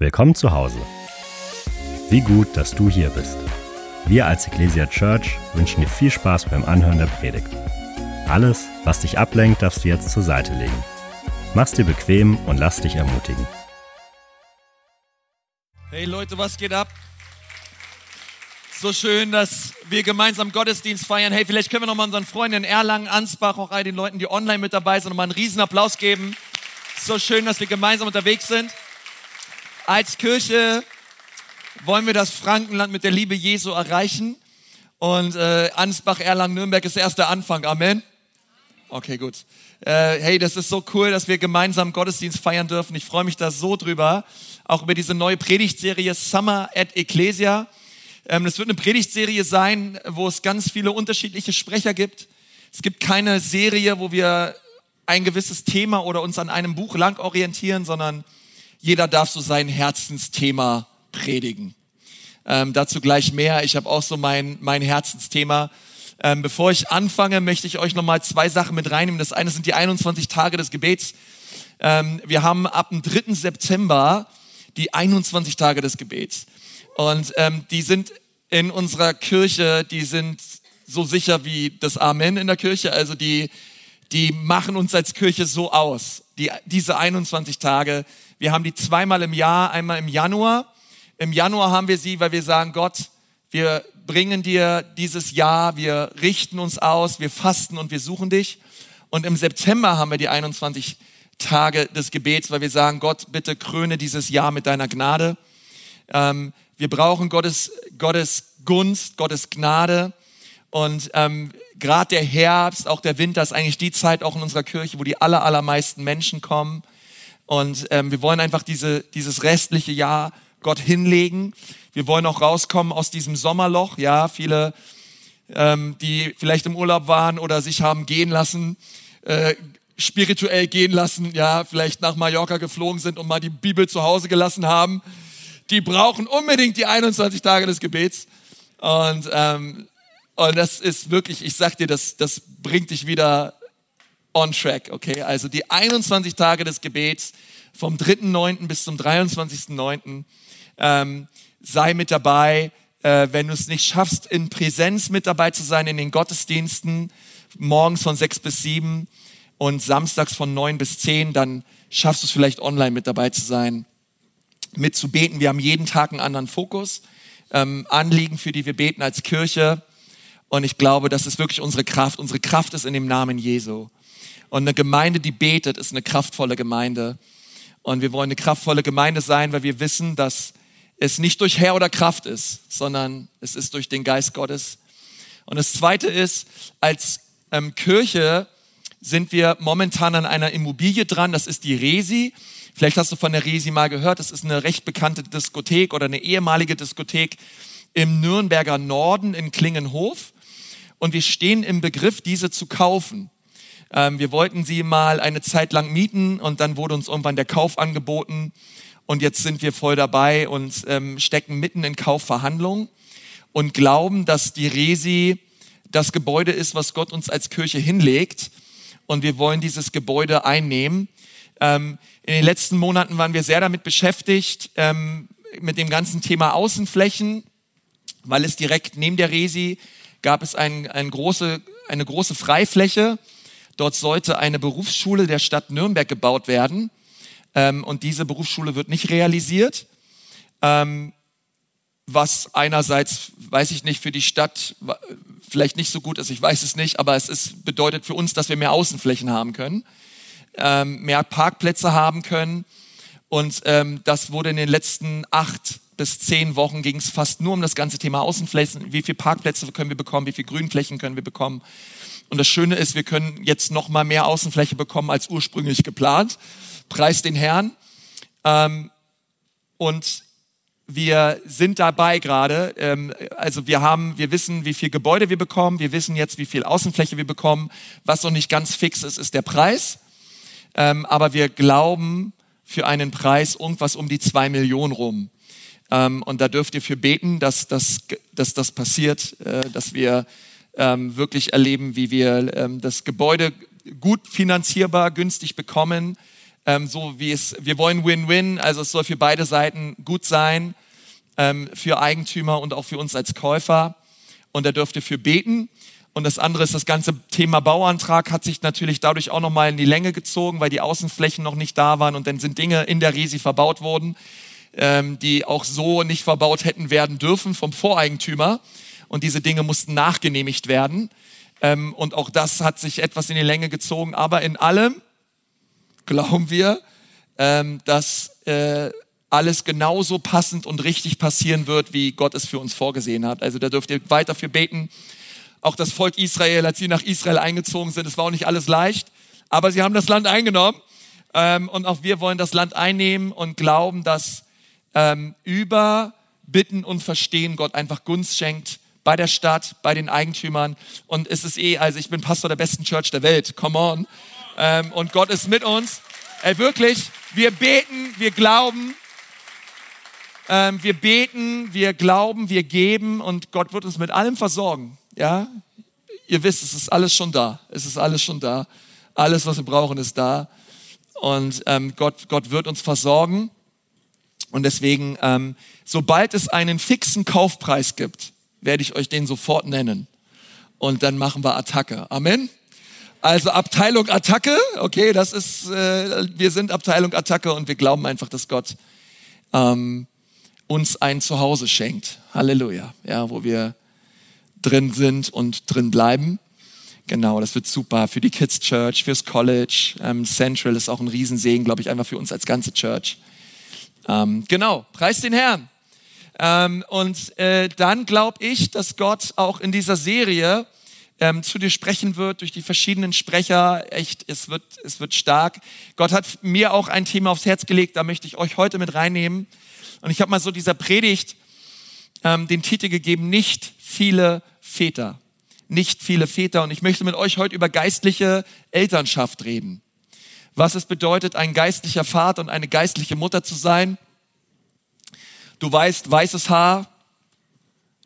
Willkommen zu Hause. Wie gut, dass du hier bist. Wir als Ecclesia Church wünschen dir viel Spaß beim Anhören der Predigt. Alles, was dich ablenkt, darfst du jetzt zur Seite legen. Mach's dir bequem und lass dich ermutigen. Hey Leute, was geht ab? So schön, dass wir gemeinsam Gottesdienst feiern. Hey, vielleicht können wir nochmal unseren Freunden in Erlangen, Ansbach, auch all den Leuten, die online mit dabei sind, nochmal einen riesen Applaus geben. So schön, dass wir gemeinsam unterwegs sind. Als Kirche wollen wir das Frankenland mit der Liebe Jesu erreichen. Und Ansbach, Erlangen, Nürnberg ist erst der Anfang. Amen. Okay, gut. Hey, das ist so cool, dass wir gemeinsam Gottesdienst feiern dürfen. Ich freue mich da so drüber. Auch über diese neue Predigtserie Summer at Ecclesia. Das wird eine Predigtserie sein, wo es ganz viele unterschiedliche Sprecher gibt. Es gibt keine Serie, wo wir ein gewisses Thema oder uns an einem Buch lang orientieren, sondern jeder darf so sein Herzensthema predigen. Dazu gleich mehr. Ich habe auch so mein Herzensthema. Bevor ich anfange, möchte ich euch nochmal zwei Sachen mit reinnehmen. Das eine sind die 21 Tage des Gebets. Wir haben ab dem 3. September die 21 Tage des Gebets. Und die sind in unserer Kirche, die sind so sicher wie das Amen in der Kirche. Also die machen uns als Kirche so aus, diese 21 Tage. Wir haben die zweimal im Jahr, einmal im Januar. Im Januar haben wir sie, weil wir sagen, Gott, wir bringen dir dieses Jahr, wir richten uns aus, wir fasten und wir suchen dich. Und im September haben wir die 21 Tage des Gebets, weil wir sagen, Gott, bitte kröne dieses Jahr mit deiner Gnade. Wir brauchen Gottes Gunst, Gottes Gnade und gerade der Herbst, auch der Winter ist eigentlich die Zeit auch in unserer Kirche, wo die allermeisten Menschen kommen und wir wollen einfach dieses restliche Jahr Gott hinlegen. Wir wollen auch rauskommen aus diesem Sommerloch, ja, viele, die vielleicht im Urlaub waren oder sich haben gehen lassen, spirituell gehen lassen, ja, vielleicht nach Mallorca geflogen sind und mal die Bibel zu Hause gelassen haben. Die brauchen unbedingt die 21 Tage des Gebets. Und das ist wirklich, ich sag dir, das bringt dich wieder on track, okay? Also die 21 Tage des Gebets vom 3.9. bis zum 23.9. Sei mit dabei, wenn du es nicht schaffst, in Präsenz mit dabei zu sein in den Gottesdiensten, morgens von 6 bis 7 und samstags von 9 bis 10, dann schaffst du es vielleicht online mit dabei zu sein. Mit zu beten. Wir haben jeden Tag einen anderen Fokus, Anliegen, für die wir beten als Kirche. Und ich glaube, das ist wirklich unsere Kraft. Unsere Kraft ist in dem Namen Jesu. Und eine Gemeinde, die betet, ist eine kraftvolle Gemeinde. Und wir wollen eine kraftvolle Gemeinde sein, weil wir wissen, dass es nicht durch Herr oder Kraft ist, sondern es ist durch den Geist Gottes. Und das Zweite ist, als Kirche sind wir momentan an einer Immobilie dran. Das ist die Resi. Vielleicht hast du von der Resi mal gehört, das ist eine recht bekannte Diskothek oder eine ehemalige Diskothek im Nürnberger Norden in Klingenhof und wir stehen im Begriff, diese zu kaufen. Wir wollten sie mal eine Zeit lang mieten und dann wurde uns irgendwann der Kauf angeboten und jetzt sind wir voll dabei und stecken mitten in Kaufverhandlungen und glauben, dass die Resi das Gebäude ist, was Gott uns als Kirche hinlegt und wir wollen dieses Gebäude einnehmen. In den letzten Monaten waren wir sehr damit beschäftigt, mit dem ganzen Thema Außenflächen, weil es direkt neben der Resi gab es eine große Freifläche. Dort sollte eine Berufsschule der Stadt Nürnberg gebaut werden und diese Berufsschule wird nicht realisiert, was einerseits, weiß ich nicht, für die Stadt vielleicht nicht so gut ist, ich weiß es nicht, aber es bedeutet für uns, dass wir mehr Außenflächen haben können. Mehr Parkplätze haben können und das wurde in den letzten 8 bis 10 Wochen ging es fast nur um das ganze Thema Außenflächen, wie viel Parkplätze können wir bekommen, wie viel Grünflächen können wir bekommen und das Schöne ist, wir können jetzt noch mal mehr Außenfläche bekommen als ursprünglich geplant, preis den Herrn und wir sind dabei gerade, also wir wissen, wie viel Gebäude wir bekommen, wir wissen jetzt, wie viel Außenfläche wir bekommen, was noch nicht ganz fix ist, ist der Preis. Aber wir glauben für einen Preis irgendwas um die 2 Millionen rum. Und da dürft ihr für beten, dass das passiert, dass wir wirklich erleben, wie wir das Gebäude gut finanzierbar, günstig bekommen, so wie es, wir wollen Win-Win, also es soll für beide Seiten gut sein, für Eigentümer und auch für uns als Käufer, und da dürft ihr für beten. Und das andere ist, das ganze Thema Bauantrag hat sich natürlich dadurch auch nochmal in die Länge gezogen, weil die Außenflächen noch nicht da waren und dann sind Dinge in der Resi verbaut worden, die auch so nicht verbaut hätten werden dürfen vom Voreigentümer, und diese Dinge mussten nachgenehmigt werden, und auch das hat sich etwas in die Länge gezogen, aber in allem glauben wir, dass alles genauso passend und richtig passieren wird, wie Gott es für uns vorgesehen hat. Also da dürft ihr weiter für beten. Auch das Volk Israel, als sie nach Israel eingezogen sind, es war auch nicht alles leicht, aber sie haben das Land eingenommen, und auch wir wollen das Land einnehmen und glauben, dass über Bitten und Verstehen Gott einfach Gunst schenkt bei der Stadt, bei den Eigentümern, und es ist also ich bin Pastor der besten Church der Welt, come on, und Gott ist mit uns, wirklich, wir beten, wir glauben. Wir beten, wir glauben, wir geben, und Gott wird uns mit allem versorgen. Ja, ihr wisst, es ist alles schon da. Es ist alles schon da. Alles, was wir brauchen, ist da. Und Gott wird uns versorgen. Und deswegen, sobald es einen fixen Kaufpreis gibt, werde ich euch den sofort nennen. Und dann machen wir Attacke. Amen. Also Abteilung Attacke. Okay, das ist, wir sind Abteilung Attacke, und wir glauben einfach, dass Gott uns ein Zuhause schenkt. Halleluja. Ja, wo wir drin sind und drin bleiben. Genau, das wird super. Für die Kids Church, fürs College. Central ist auch ein Riesensegen, glaube ich, einfach für uns als ganze Church. Genau, preist den Herrn. Dann glaube ich, dass Gott auch in dieser Serie zu dir sprechen wird, durch die verschiedenen Sprecher. Echt, es wird stark. Gott hat mir auch ein Thema aufs Herz gelegt, da möchte ich euch heute mit reinnehmen. Und ich habe mal so dieser Predigt den Titel gegeben, nicht viele Väter. Nicht viele Väter. Und ich möchte mit euch heute über geistliche Elternschaft reden. Was es bedeutet, ein geistlicher Vater und eine geistliche Mutter zu sein. Du weißt, weißes Haar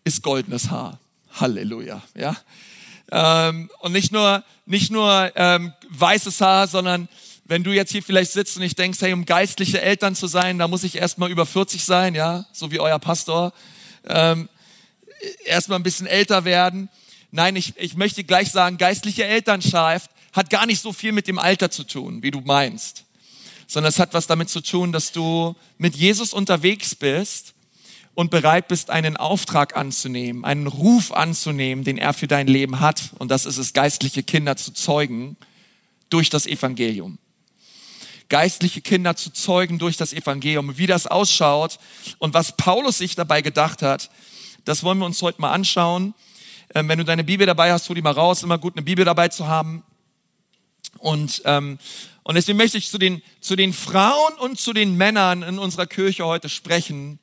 ist goldenes Haar. Halleluja. Ja? Und nicht nur weißes Haar, sondern wenn du jetzt hier vielleicht sitzt und ich denkst, hey, um geistliche Eltern zu sein, da muss ich erstmal über 40 sein, ja, so wie euer Pastor, erstmal ein bisschen älter werden. Nein, ich möchte gleich sagen, geistliche Elternschaft hat gar nicht so viel mit dem Alter zu tun, wie du meinst, sondern es hat was damit zu tun, dass du mit Jesus unterwegs bist und bereit bist, einen Auftrag anzunehmen, einen Ruf anzunehmen, den er für dein Leben hat, und das ist es, geistliche Kinder zu zeugen durch das Evangelium. Geistliche Kinder zu zeugen durch das Evangelium. Wie das ausschaut und was Paulus sich dabei gedacht hat, das wollen wir uns heute mal anschauen. Wenn du deine Bibel dabei hast, hol die mal raus. Immer gut, eine Bibel dabei zu haben. Und deswegen möchte ich zu den Frauen und zu den Männern in unserer Kirche heute sprechen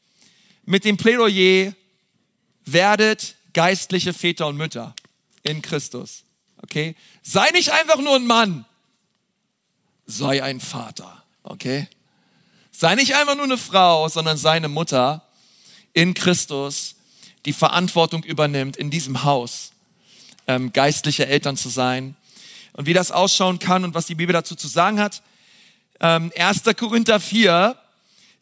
mit dem Plädoyer: Werdet geistliche Väter und Mütter in Christus. Okay? Sei nicht einfach nur ein Mann. Sei ein Vater, okay? Sei nicht einfach nur eine Frau, sondern sei eine Mutter in Christus, die Verantwortung übernimmt, in diesem Haus geistliche Eltern zu sein. Und wie das ausschauen kann und was die Bibel dazu zu sagen hat, 1. Korinther 4,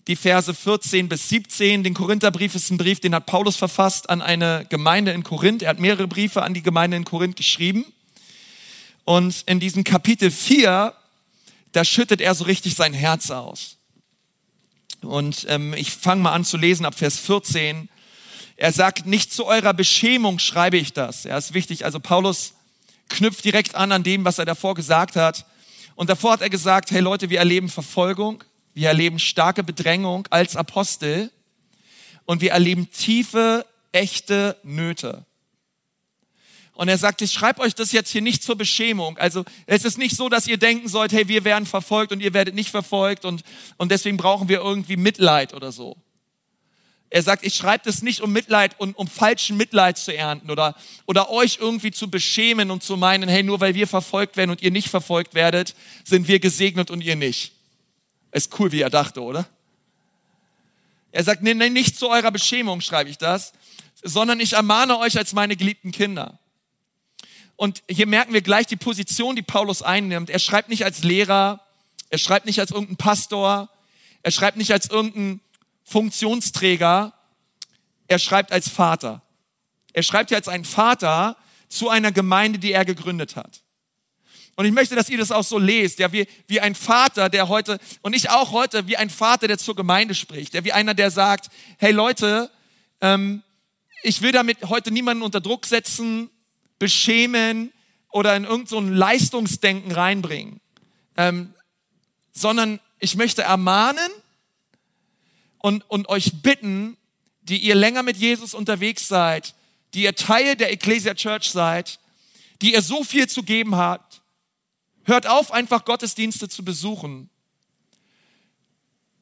die Verse 14 bis 17. Den Korintherbrief ist ein Brief, den hat Paulus verfasst an eine Gemeinde in Korinth. Er hat mehrere Briefe an die Gemeinde in Korinth geschrieben. Und in diesem Kapitel 4, da schüttet er so richtig sein Herz aus. Und ich fange mal an zu lesen ab Vers 14. Er sagt, nicht zu eurer Beschämung schreibe ich das. Ja, ist wichtig. Also Paulus knüpft direkt an dem, was er davor gesagt hat. Und davor hat er gesagt, hey Leute, wir erleben Verfolgung, wir erleben starke Bedrängung als Apostel und wir erleben tiefe, echte Nöte. Und er sagt, ich schreibe euch das jetzt hier nicht zur Beschämung. Also es ist nicht so, dass ihr denken sollt, hey, wir werden verfolgt und ihr werdet nicht verfolgt und deswegen brauchen wir irgendwie Mitleid oder so. Er sagt, ich schreibe das nicht, um Mitleid und um falschen Mitleid zu ernten oder euch irgendwie zu beschämen und zu meinen, hey, nur weil wir verfolgt werden und ihr nicht verfolgt werdet, sind wir gesegnet und ihr nicht. Ist cool, wie er dachte, oder? Er sagt, nee, nicht zu eurer Beschämung schreibe ich das, sondern ich ermahne euch als meine geliebten Kinder. Und hier merken wir gleich die Position, die Paulus einnimmt. Er schreibt nicht als Lehrer, Er schreibt nicht als irgendein Pastor. Er schreibt nicht als irgendein Funktionsträger. Er schreibt als Vater. Er schreibt ja als ein Vater zu einer Gemeinde, die er gegründet hat. Und ich möchte, dass ihr das auch so lest, ja, wie ein Vater, der heute, und ich auch heute, wie ein Vater, der zur Gemeinde spricht, ja, wie einer, der sagt, hey Leute, ich will damit heute niemanden unter Druck setzen, beschämen oder in irgend so ein Leistungsdenken reinbringen, sondern ich möchte ermahnen und euch bitten, die ihr länger mit Jesus unterwegs seid, die ihr Teil der Ecclesia Church seid, die ihr so viel zu geben habt, hört auf, einfach Gottesdienste zu besuchen,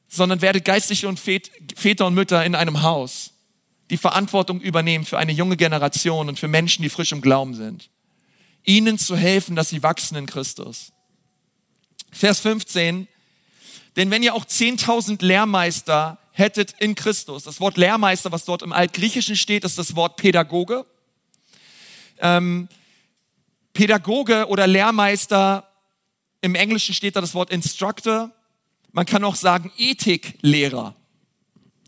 sondern werdet geistliche und Väter und Mütter in einem Haus, die Verantwortung übernehmen für eine junge Generation und für Menschen, die frisch im Glauben sind. Ihnen zu helfen, dass sie wachsen in Christus. Vers 15, denn wenn ihr auch 10.000 Lehrmeister hättet in Christus, das Wort Lehrmeister, was dort im Altgriechischen steht, ist das Wort Pädagoge. Pädagoge oder Lehrmeister, im Englischen steht da das Wort Instructor. Man kann auch sagen Ethiklehrer.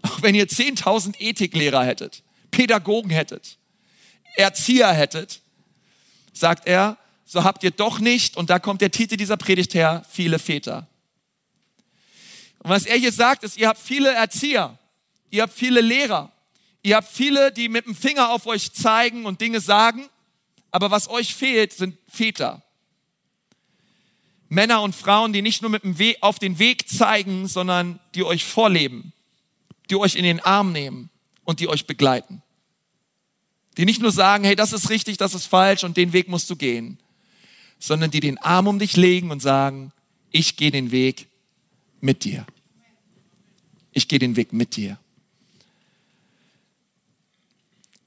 Auch wenn ihr 10.000 Ethiklehrer hättet, Pädagogen hättet, Erzieher hättet, sagt er, so habt ihr doch nicht, und da kommt der Titel dieser Predigt her, viele Väter. Und was er hier sagt, ist, ihr habt viele Erzieher, ihr habt viele Lehrer, ihr habt viele, die mit dem Finger auf euch zeigen und Dinge sagen. Aber was euch fehlt, sind Väter. Männer und Frauen, die nicht nur mit dem Weg, auf den Weg zeigen, sondern die euch vorleben, die euch in den Arm nehmen und die euch begleiten. Die nicht nur sagen, hey, das ist richtig, das ist falsch und den Weg musst du gehen, sondern die den Arm um dich legen und sagen, ich gehe den Weg mit dir. Ich gehe den Weg mit dir.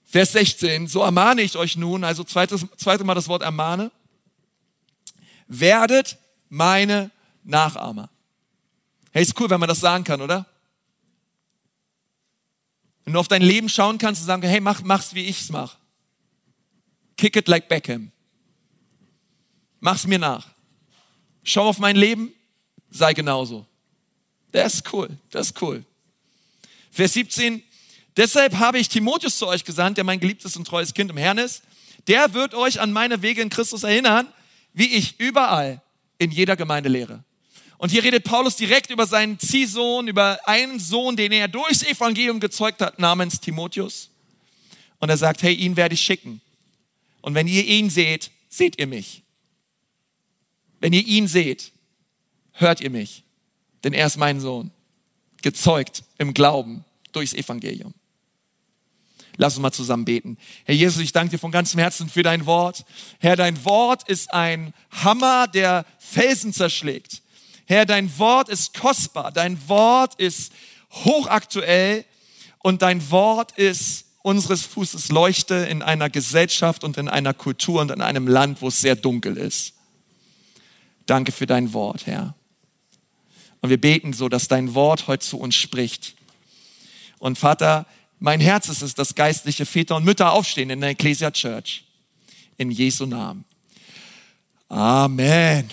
Vers 16, so ermahne ich euch nun, also zweite Mal das Wort ermahne, werdet meine Nachahmer. Hey, ist cool, wenn man das sagen kann, oder? Wenn du auf dein Leben schauen kannst und sagen, hey, mach's, wie ich's mach. Kick it like Beckham. Mach's mir nach. Schau auf mein Leben, sei genauso. Das ist cool, das ist cool. Vers 17, deshalb habe ich Timotheus zu euch gesandt, der mein geliebtes und treues Kind im Herrn ist. Der wird euch an meine Wege in Christus erinnern, wie ich überall in jeder Gemeinde lehre. Und hier redet Paulus direkt über seinen Ziehsohn, über einen Sohn, den er durchs Evangelium gezeugt hat, namens Timotheus. Und er sagt, hey, ihn werde ich schicken. Und wenn ihr ihn seht, seht ihr mich. Wenn ihr ihn seht, hört ihr mich. Denn er ist mein Sohn, gezeugt im Glauben durchs Evangelium. Lass uns mal zusammen beten. Herr Jesus, ich danke dir von ganzem Herzen für dein Wort. Herr, dein Wort ist ein Hammer, der Felsen zerschlägt. Herr, dein Wort ist kostbar. Dein Wort ist hochaktuell. Und dein Wort ist unseres Fußes Leuchte in einer Gesellschaft und in einer Kultur und in einem Land, wo es sehr dunkel ist. Danke für dein Wort, Herr. Und wir beten so, dass dein Wort heute zu uns spricht. Und Vater, mein Herz ist es, dass geistliche Väter und Mütter aufstehen in der Ecclesia Church. In Jesu Namen. Amen.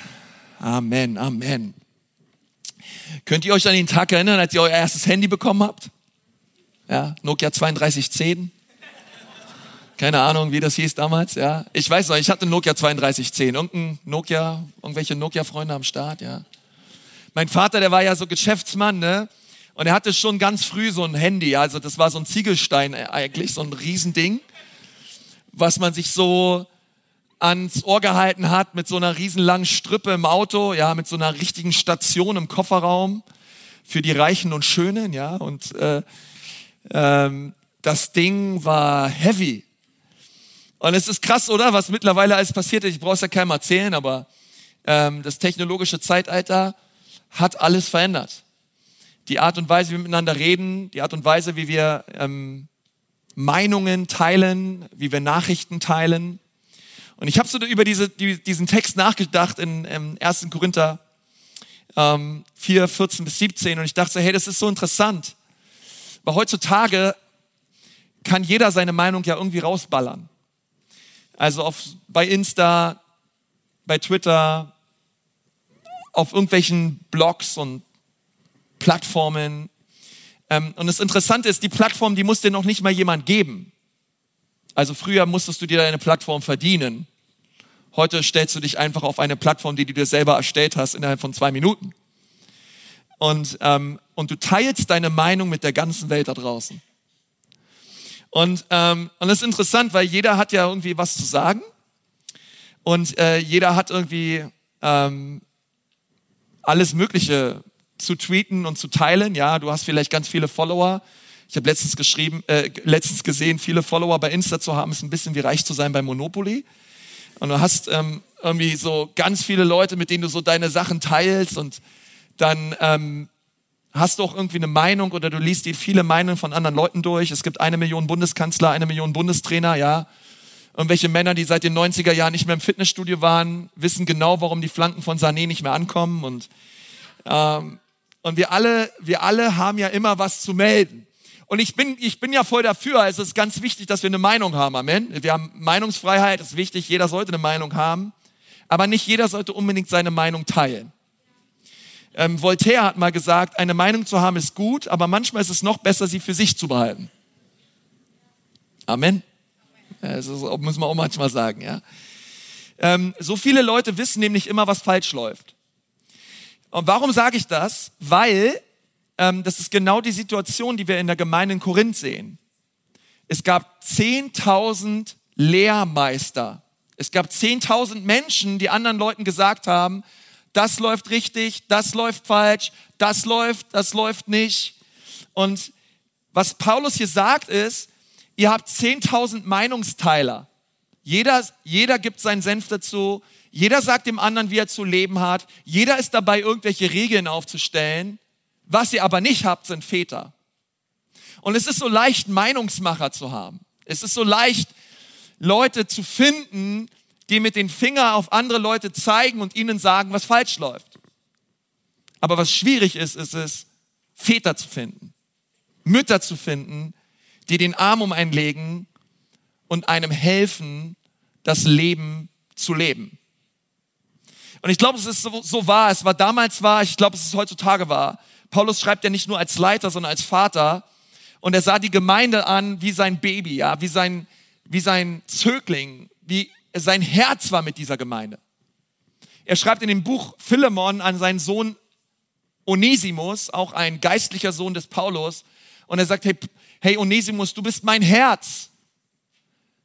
Amen, Amen. Könnt ihr euch an den Tag erinnern, als ihr euer erstes Handy bekommen habt? Ja, Nokia 3210. Keine Ahnung, wie das hieß damals. Ja, ich weiß noch, ich hatte Nokia 3210. Irgendwelche Nokia-Freunde am Start. Ja. Mein Vater, der war ja so Geschäftsmann, ne? Und er hatte schon ganz früh so ein Handy, also das war so ein Ziegelstein eigentlich, so ein Riesending, was man sich so ans Ohr gehalten hat mit so einer riesenlangen Strippe im Auto, ja, mit so einer richtigen Station im Kofferraum für die Reichen und Schönen, ja. Und das Ding war heavy. Und es ist krass, oder? Was mittlerweile alles passiert ist. Ich brauch's ja keinem erzählen, aber das technologische Zeitalter hat alles verändert. Die Art und Weise, wie wir miteinander reden, die Art und Weise, wie wir Meinungen teilen, wie wir Nachrichten teilen. Und ich habe so über diesen Text nachgedacht im 1. Korinther 4, 14 bis 17. Und ich dachte so, hey, das ist so interessant. Weil heutzutage kann jeder seine Meinung ja irgendwie rausballern. Also bei Insta, bei Twitter, auf irgendwelchen Blogs und Plattformen. Und das Interessante ist, die Plattform, die musste noch nicht mal jemand geben. Also früher musstest du dir deine Plattform verdienen. Heute stellst du dich einfach auf eine Plattform, die du dir selber erstellt hast, innerhalb von 2 Minuten. Und du teilst deine Meinung mit der ganzen Welt da draußen. Und das ist interessant, weil jeder hat ja irgendwie was zu sagen. Und jeder hat irgendwie alles Mögliche zu tweeten und zu teilen. Ja, du hast vielleicht ganz viele Follower. Ich habe letztens gesehen, viele Follower bei Insta zu haben, ist ein bisschen wie reich zu sein bei Monopoly. Und du hast irgendwie so ganz viele Leute, mit denen du so deine Sachen teilst und dann hast du auch irgendwie eine Meinung oder du liest dir viele Meinungen von anderen Leuten durch. Es gibt 1 Million Bundeskanzler, 1 Million Bundestrainer, ja. Irgendwelche Männer, die seit den 90er Jahren nicht mehr im Fitnessstudio waren, wissen genau, warum die Flanken von Sané nicht mehr ankommen. Und wir alle haben ja immer was zu melden. Und ich bin ja voll dafür, also es ist ganz wichtig, dass wir eine Meinung haben, Amen. Wir haben Meinungsfreiheit, ist wichtig, jeder sollte eine Meinung haben, aber nicht jeder sollte unbedingt seine Meinung teilen. Voltaire hat mal gesagt, eine Meinung zu haben ist gut, aber manchmal ist es noch besser, sie für sich zu behalten. Amen. Also, das müssen wir auch manchmal sagen, ja. So viele Leute wissen nämlich immer, was falsch läuft. Und warum sage ich das? Weil das ist genau die Situation, die wir in der Gemeinde in Korinth sehen. Es gab 10.000 Lehrmeister. Es gab 10.000 Menschen, die anderen Leuten gesagt haben, das läuft richtig, das läuft falsch, das läuft nicht. Und was Paulus hier sagt ist, ihr habt 10.000 Meinungsteiler. Jeder gibt seinen Senf dazu. Jeder sagt dem anderen, wie er zu leben hat. Jeder ist dabei, irgendwelche Regeln aufzustellen. Was ihr aber nicht habt, sind Väter. Und es ist so leicht, Meinungsmacher zu haben. Es ist so leicht, Leute zu finden, die mit den Fingern auf andere Leute zeigen und ihnen sagen, was falsch läuft. Aber was schwierig ist, ist es, Väter zu finden, Mütter zu finden, die den Arm um einen legen und einem helfen, das Leben zu leben. Und ich glaube, es ist so wahr, es war damals wahr, ich glaube, es ist heutzutage wahr. Paulus schreibt ja nicht nur als Leiter, sondern als Vater. Und er sah die Gemeinde an wie sein Baby, ja, wie sein Zögling, wie sein Herz war mit dieser Gemeinde. Er schreibt in dem Buch Philemon an seinen Sohn Onesimus, auch ein geistlicher Sohn des Paulus. Und er sagt, hey Onesimus, du bist mein Herz.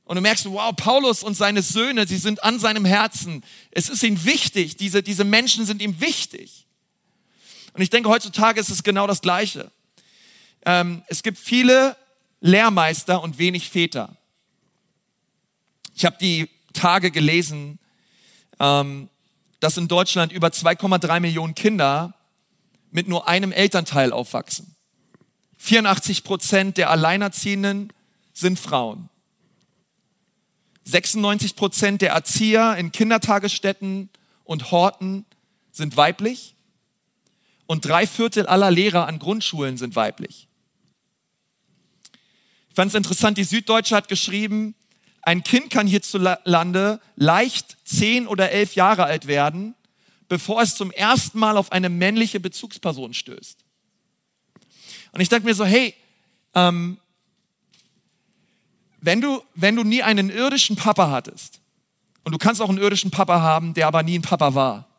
Und du merkst, wow, Paulus und seine Söhne, sie sind an seinem Herzen. Es ist ihm wichtig, diese Menschen sind ihm wichtig. Und ich denke, heutzutage ist es genau das Gleiche. Es gibt viele Lehrmeister und wenig Väter. Ich habe die Tage gelesen, dass in Deutschland über 2,3 Millionen Kinder mit nur einem Elternteil aufwachsen. 84% der Alleinerziehenden sind Frauen. 96% der Erzieher in Kindertagesstätten und Horten sind weiblich. Und 3/4 aller Lehrer an Grundschulen sind weiblich. Ich fand es interessant, die Süddeutsche hat geschrieben, ein Kind kann hierzulande leicht 10 oder 11 Jahre alt werden, bevor es zum ersten Mal auf eine männliche Bezugsperson stößt. Und ich dachte mir so, hey, wenn du nie einen irdischen Papa hattest, und du kannst auch einen irdischen Papa haben, der aber nie ein Papa war,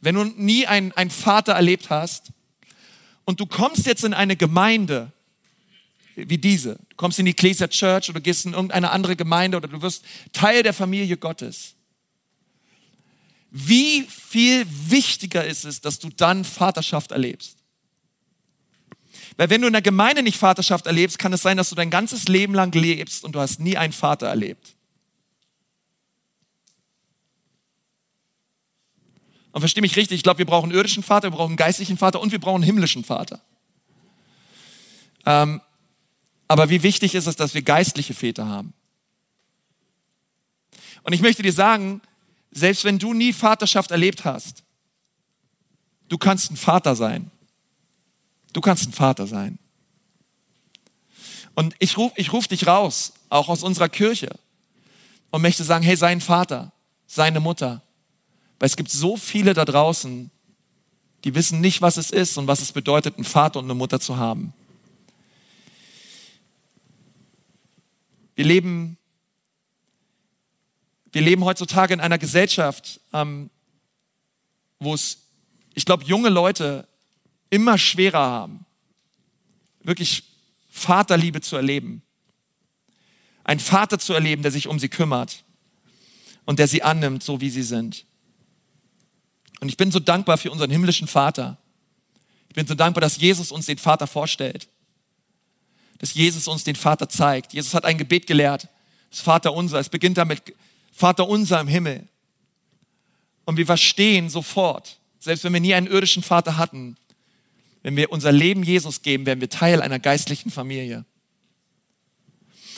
wenn du nie einen Vater erlebt hast und du kommst jetzt in eine Gemeinde wie diese, du kommst in die Ecclesia Church oder gehst in irgendeine andere Gemeinde oder du wirst Teil der Familie Gottes. Wie viel wichtiger ist es, dass du dann Vaterschaft erlebst? Weil wenn du in der Gemeinde nicht Vaterschaft erlebst, kann es sein, dass du dein ganzes Leben lang lebst und du hast nie einen Vater erlebt. Und verstehe mich richtig, ich glaube, wir brauchen einen irdischen Vater, wir brauchen einen geistlichen Vater und wir brauchen einen himmlischen Vater. Aber wie wichtig ist es, dass wir geistliche Väter haben? Und ich möchte dir sagen, selbst wenn du nie Vaterschaft erlebt hast, du kannst ein Vater sein. Du kannst ein Vater sein. Und ich ruf dich raus, auch aus unserer Kirche, und möchte sagen, hey, sei ein Vater, sei eine Mutter. Weil es gibt so viele da draußen, die wissen nicht, was es ist und was es bedeutet, einen Vater und eine Mutter zu haben. Wir leben heutzutage in einer Gesellschaft, wo es, ich glaube, junge Leute immer schwerer haben, wirklich Vaterliebe zu erleben. Einen Vater zu erleben, der sich um sie kümmert und der sie annimmt, so wie sie sind. Und ich bin so dankbar für unseren himmlischen Vater. Ich bin so dankbar, dass Jesus uns den Vater vorstellt. Dass Jesus uns den Vater zeigt. Jesus hat ein Gebet gelehrt. Das Vaterunser. Es beginnt damit, Vaterunser im Himmel. Und wir verstehen sofort, selbst wenn wir nie einen irdischen Vater hatten, wenn wir unser Leben Jesus geben, werden wir Teil einer geistlichen Familie.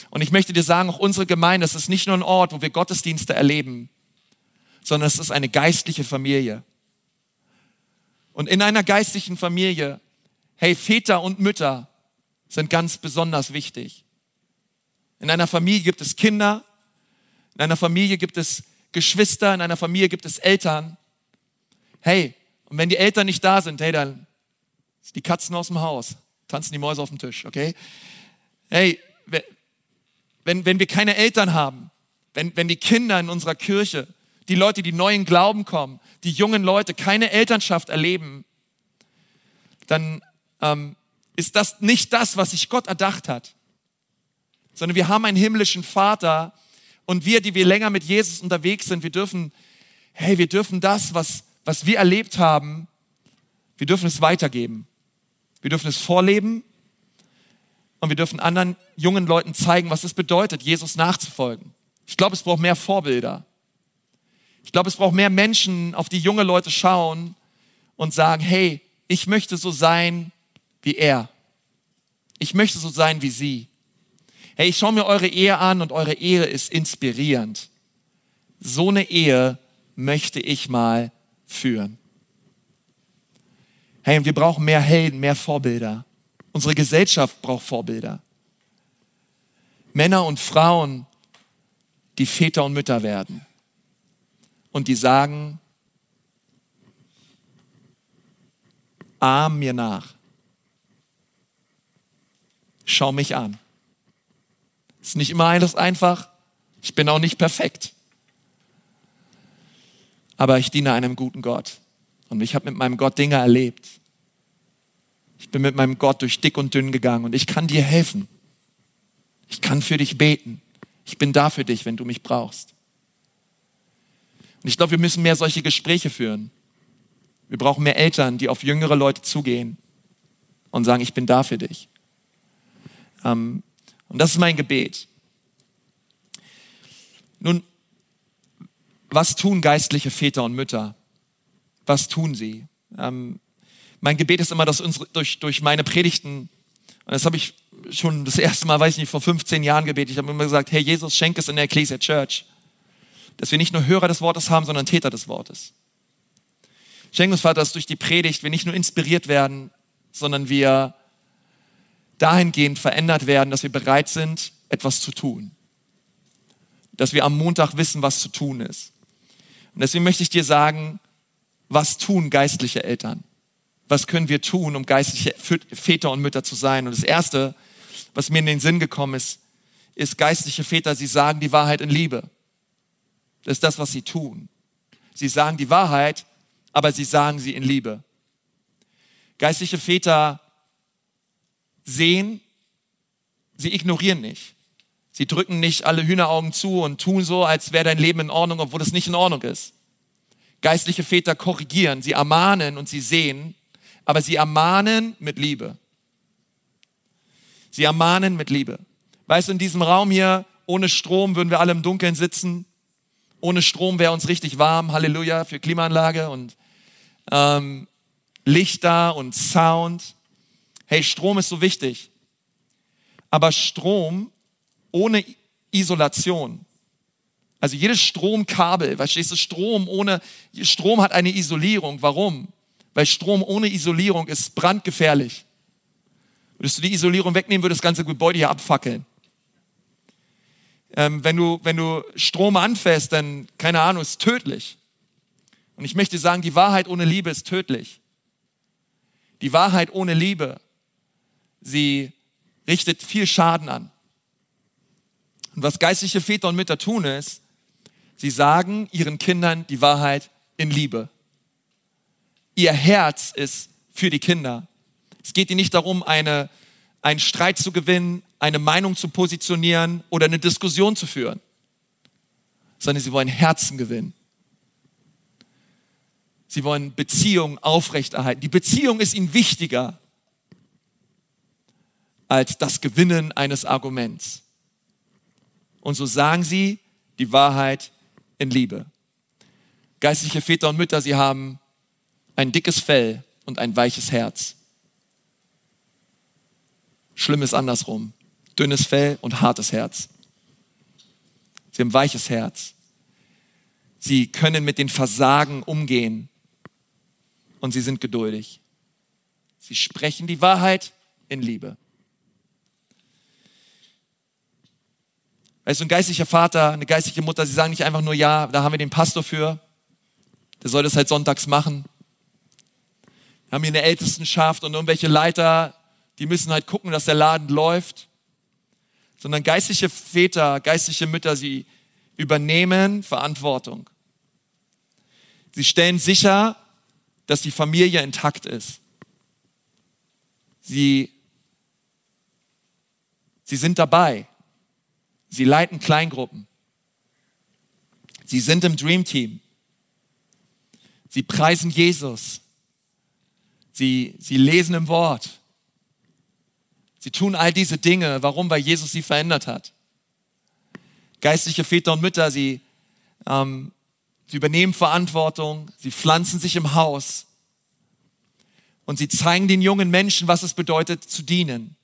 Und ich möchte dir sagen, auch unsere Gemeinde, das ist nicht nur ein Ort, wo wir Gottesdienste erleben, sondern es ist eine geistliche Familie. Und in einer geistlichen Familie, hey, Väter und Mütter sind ganz besonders wichtig. In einer Familie gibt es Kinder, in einer Familie gibt es Geschwister, in einer Familie gibt es Eltern. Hey, und wenn die Eltern nicht da sind, hey, dann sind die Katzen aus dem Haus, tanzen die Mäuse auf dem Tisch, okay? Hey, wenn wir keine Eltern haben, wenn die Kinder in unserer Kirche, die Leute, die neu in Glauben kommen, die jungen Leute keine Elternschaft erleben, dann ist das nicht das, was sich Gott erdacht hat. Sondern wir haben einen himmlischen Vater und wir, die wir länger mit Jesus unterwegs sind, wir dürfen das, was wir erlebt haben, wir dürfen es weitergeben. Wir dürfen es vorleben und wir dürfen anderen jungen Leuten zeigen, was es bedeutet, Jesus nachzufolgen. Ich glaube, es braucht mehr Vorbilder. Ich glaube, es braucht mehr Menschen, auf die junge Leute schauen und sagen, hey, ich möchte so sein wie er. Ich möchte so sein wie sie. Hey, ich schaue mir eure Ehe an und eure Ehe ist inspirierend. So eine Ehe möchte ich mal führen. Hey, und wir brauchen mehr Helden, mehr Vorbilder. Unsere Gesellschaft braucht Vorbilder. Männer und Frauen, die Väter und Mütter werden. Und die sagen, ahm mir nach. Schau mich an. Ist nicht immer alles einfach. Ich bin auch nicht perfekt. Aber ich diene einem guten Gott. Und ich habe mit meinem Gott Dinge erlebt. Ich bin mit meinem Gott durch dick und dünn gegangen und ich kann dir helfen. Ich kann für dich beten. Ich bin da für dich, wenn du mich brauchst. Und ich glaube, wir müssen mehr solche Gespräche führen. Wir brauchen mehr Eltern, die auf jüngere Leute zugehen und sagen, ich bin da für dich. Und das ist mein Gebet. Nun, was tun geistliche Väter und Mütter? Was tun sie? Mein Gebet ist immer, dass unsere, durch meine Predigten, und das habe ich schon das erste Mal, weiß ich nicht, vor 15 Jahren gebetet, ich habe immer gesagt, hey Jesus, schenk es in der Ecclesia Church, dass wir nicht nur Hörer des Wortes haben, sondern Täter des Wortes. Schenk uns, Vater, dass durch die Predigt wir nicht nur inspiriert werden, sondern wir dahingehend verändert werden, dass wir bereit sind, etwas zu tun. Dass wir am Montag wissen, was zu tun ist. Und deswegen möchte ich dir sagen, was tun geistliche Eltern? Was können wir tun, um geistliche Väter und Mütter zu sein? Und das Erste, was mir in den Sinn gekommen ist, ist geistliche Väter, sie sagen die Wahrheit in Liebe. Das ist das, was sie tun. Sie sagen die Wahrheit, aber sie sagen sie in Liebe. Geistliche Väter sehen, sie ignorieren nicht. Sie drücken nicht alle Hühneraugen zu und tun so, als wäre dein Leben in Ordnung, obwohl es nicht in Ordnung ist. Geistliche Väter korrigieren, sie ermahnen und sie sehen, aber sie ermahnen mit Liebe. Sie ermahnen mit Liebe. Weißt du, in diesem Raum hier, ohne Strom würden wir alle im Dunkeln sitzen. Ohne Strom wäre uns richtig warm, Halleluja, für Klimaanlage und Lichter und Sound. Hey, Strom ist so wichtig. Aber Strom ohne Isolation. Also jedes Stromkabel, verstehst du, Strom hat eine Isolierung. Warum? Weil Strom ohne Isolierung ist brandgefährlich. Würdest du die Isolierung wegnehmen, würde das ganze Gebäude hier abfackeln. Wenn du Strom anfährst, dann, keine Ahnung, ist tödlich. Und ich möchte sagen, die Wahrheit ohne Liebe ist tödlich. Die Wahrheit ohne Liebe, sie richtet viel Schaden an. Und was geistliche Väter und Mütter tun ist, sie sagen ihren Kindern die Wahrheit in Liebe. Ihr Herz ist für die Kinder. Es geht ihnen nicht darum, einen Streit zu gewinnen, eine Meinung zu positionieren oder eine Diskussion zu führen, sondern sie wollen Herzen gewinnen. Sie wollen Beziehungen aufrechterhalten. Die Beziehung ist ihnen wichtiger als das Gewinnen eines Arguments. Und so sagen sie die Wahrheit in Liebe. Geistliche Väter und Mütter, sie haben ein dickes Fell und ein weiches Herz. Schlimm ist andersrum. Dünnes Fell und hartes Herz. Sie haben weiches Herz. Sie können mit den Versagen umgehen und sie sind geduldig. Sie sprechen die Wahrheit in Liebe. Weißt du, ein geistlicher Vater, eine geistliche Mutter, sie sagen nicht einfach nur, ja, da haben wir den Pastor für, der soll das halt sonntags machen. Wir haben hier eine Ältestenschaft und irgendwelche Leiter, die müssen halt gucken, dass der Laden läuft. Sondern geistliche Väter, geistliche Mütter, sie übernehmen Verantwortung. Sie stellen sicher, dass die Familie intakt ist. Sie sind dabei. Sie leiten Kleingruppen. Sie sind im Dream Team. Sie preisen Jesus. Sie lesen im Wort. Sie tun all diese Dinge. Warum? Weil Jesus sie verändert hat. Geistliche Väter und Mütter, sie übernehmen Verantwortung, sie pflanzen sich im Haus und sie zeigen den jungen Menschen, was es bedeutet, zu dienen,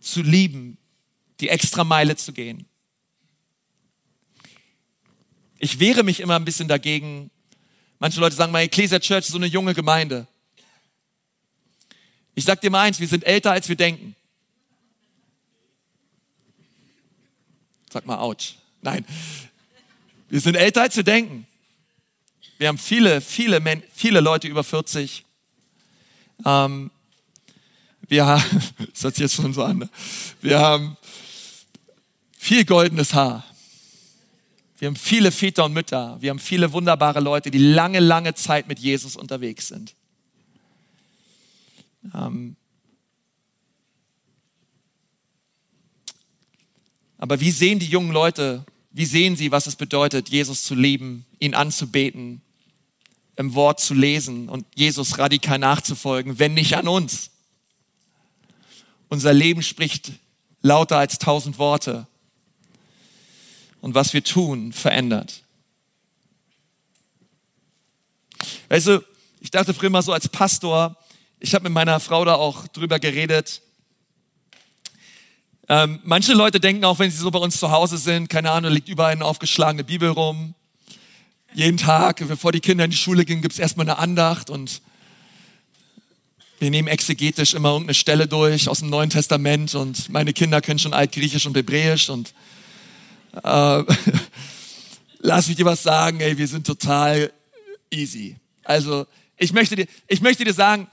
zu lieben, die extra Meile zu gehen. Ich wehre mich immer ein bisschen dagegen. Manche Leute sagen, meine Ecclesia Church ist so eine junge Gemeinde. Ich sag dir mal eins, wir sind älter, als wir denken. Sag mal, ouch. Nein, wir sind älter, als wir denken. Wir haben viele Leute über 40. Das hört sich jetzt schon so an. Ne? Wir haben viel goldenes Haar. Wir haben viele Väter und Mütter. Wir haben viele wunderbare Leute, die lange, lange Zeit mit Jesus unterwegs sind. Aber wie sehen die jungen Leute, wie sehen sie, was es bedeutet, Jesus zu lieben, ihn anzubeten, im Wort zu lesen und Jesus radikal nachzufolgen, wenn nicht an uns? Unser Leben spricht lauter als 1000 Worte. Und was wir tun, verändert. Weißt du, ich dachte früher mal so als Pastor, ich habe mit meiner Frau da auch drüber geredet. Manche Leute denken auch, wenn sie so bei uns zu Hause sind, keine Ahnung, liegt überall eine aufgeschlagene Bibel rum. Jeden Tag, bevor die Kinder in die Schule gehen, gibt es erstmal eine Andacht und wir nehmen exegetisch immer irgendeine Stelle durch aus dem Neuen Testament und meine Kinder können schon Altgriechisch und Hebräisch und lass mich dir was sagen, ey, wir sind total easy. Also ich möchte dir sagen,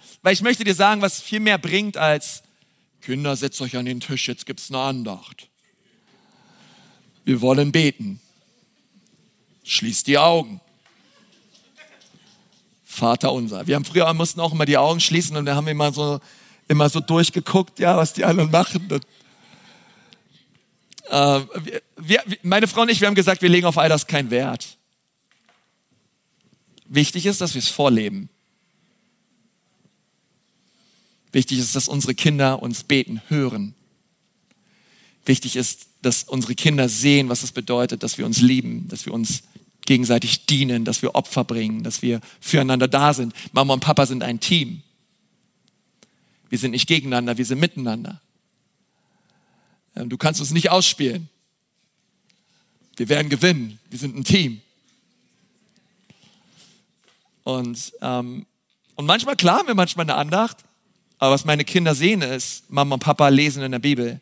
was viel mehr bringt als Kinder, setzt euch an den Tisch, jetzt gibt's eine Andacht. Wir wollen beten. Schließt die Augen. Vater unser. Wir mussten auch immer die Augen schließen und dann haben wir immer so durchgeguckt, ja, was die anderen machen. Und, meine Frau und ich, wir haben gesagt, wir legen auf all das keinen Wert. Wichtig ist, dass wir es vorleben. Wichtig ist, dass unsere Kinder uns beten, hören. Wichtig ist, dass unsere Kinder sehen, was es bedeutet, dass wir uns lieben, dass wir uns gegenseitig dienen, dass wir Opfer bringen, dass wir füreinander da sind. Mama und Papa sind ein Team. Wir sind nicht gegeneinander, wir sind miteinander. Du kannst uns nicht ausspielen. Wir werden gewinnen, wir sind ein Team. Und manchmal, klar, haben wir manchmal eine Andacht. Aber was meine Kinder sehen ist, Mama und Papa lesen in der Bibel,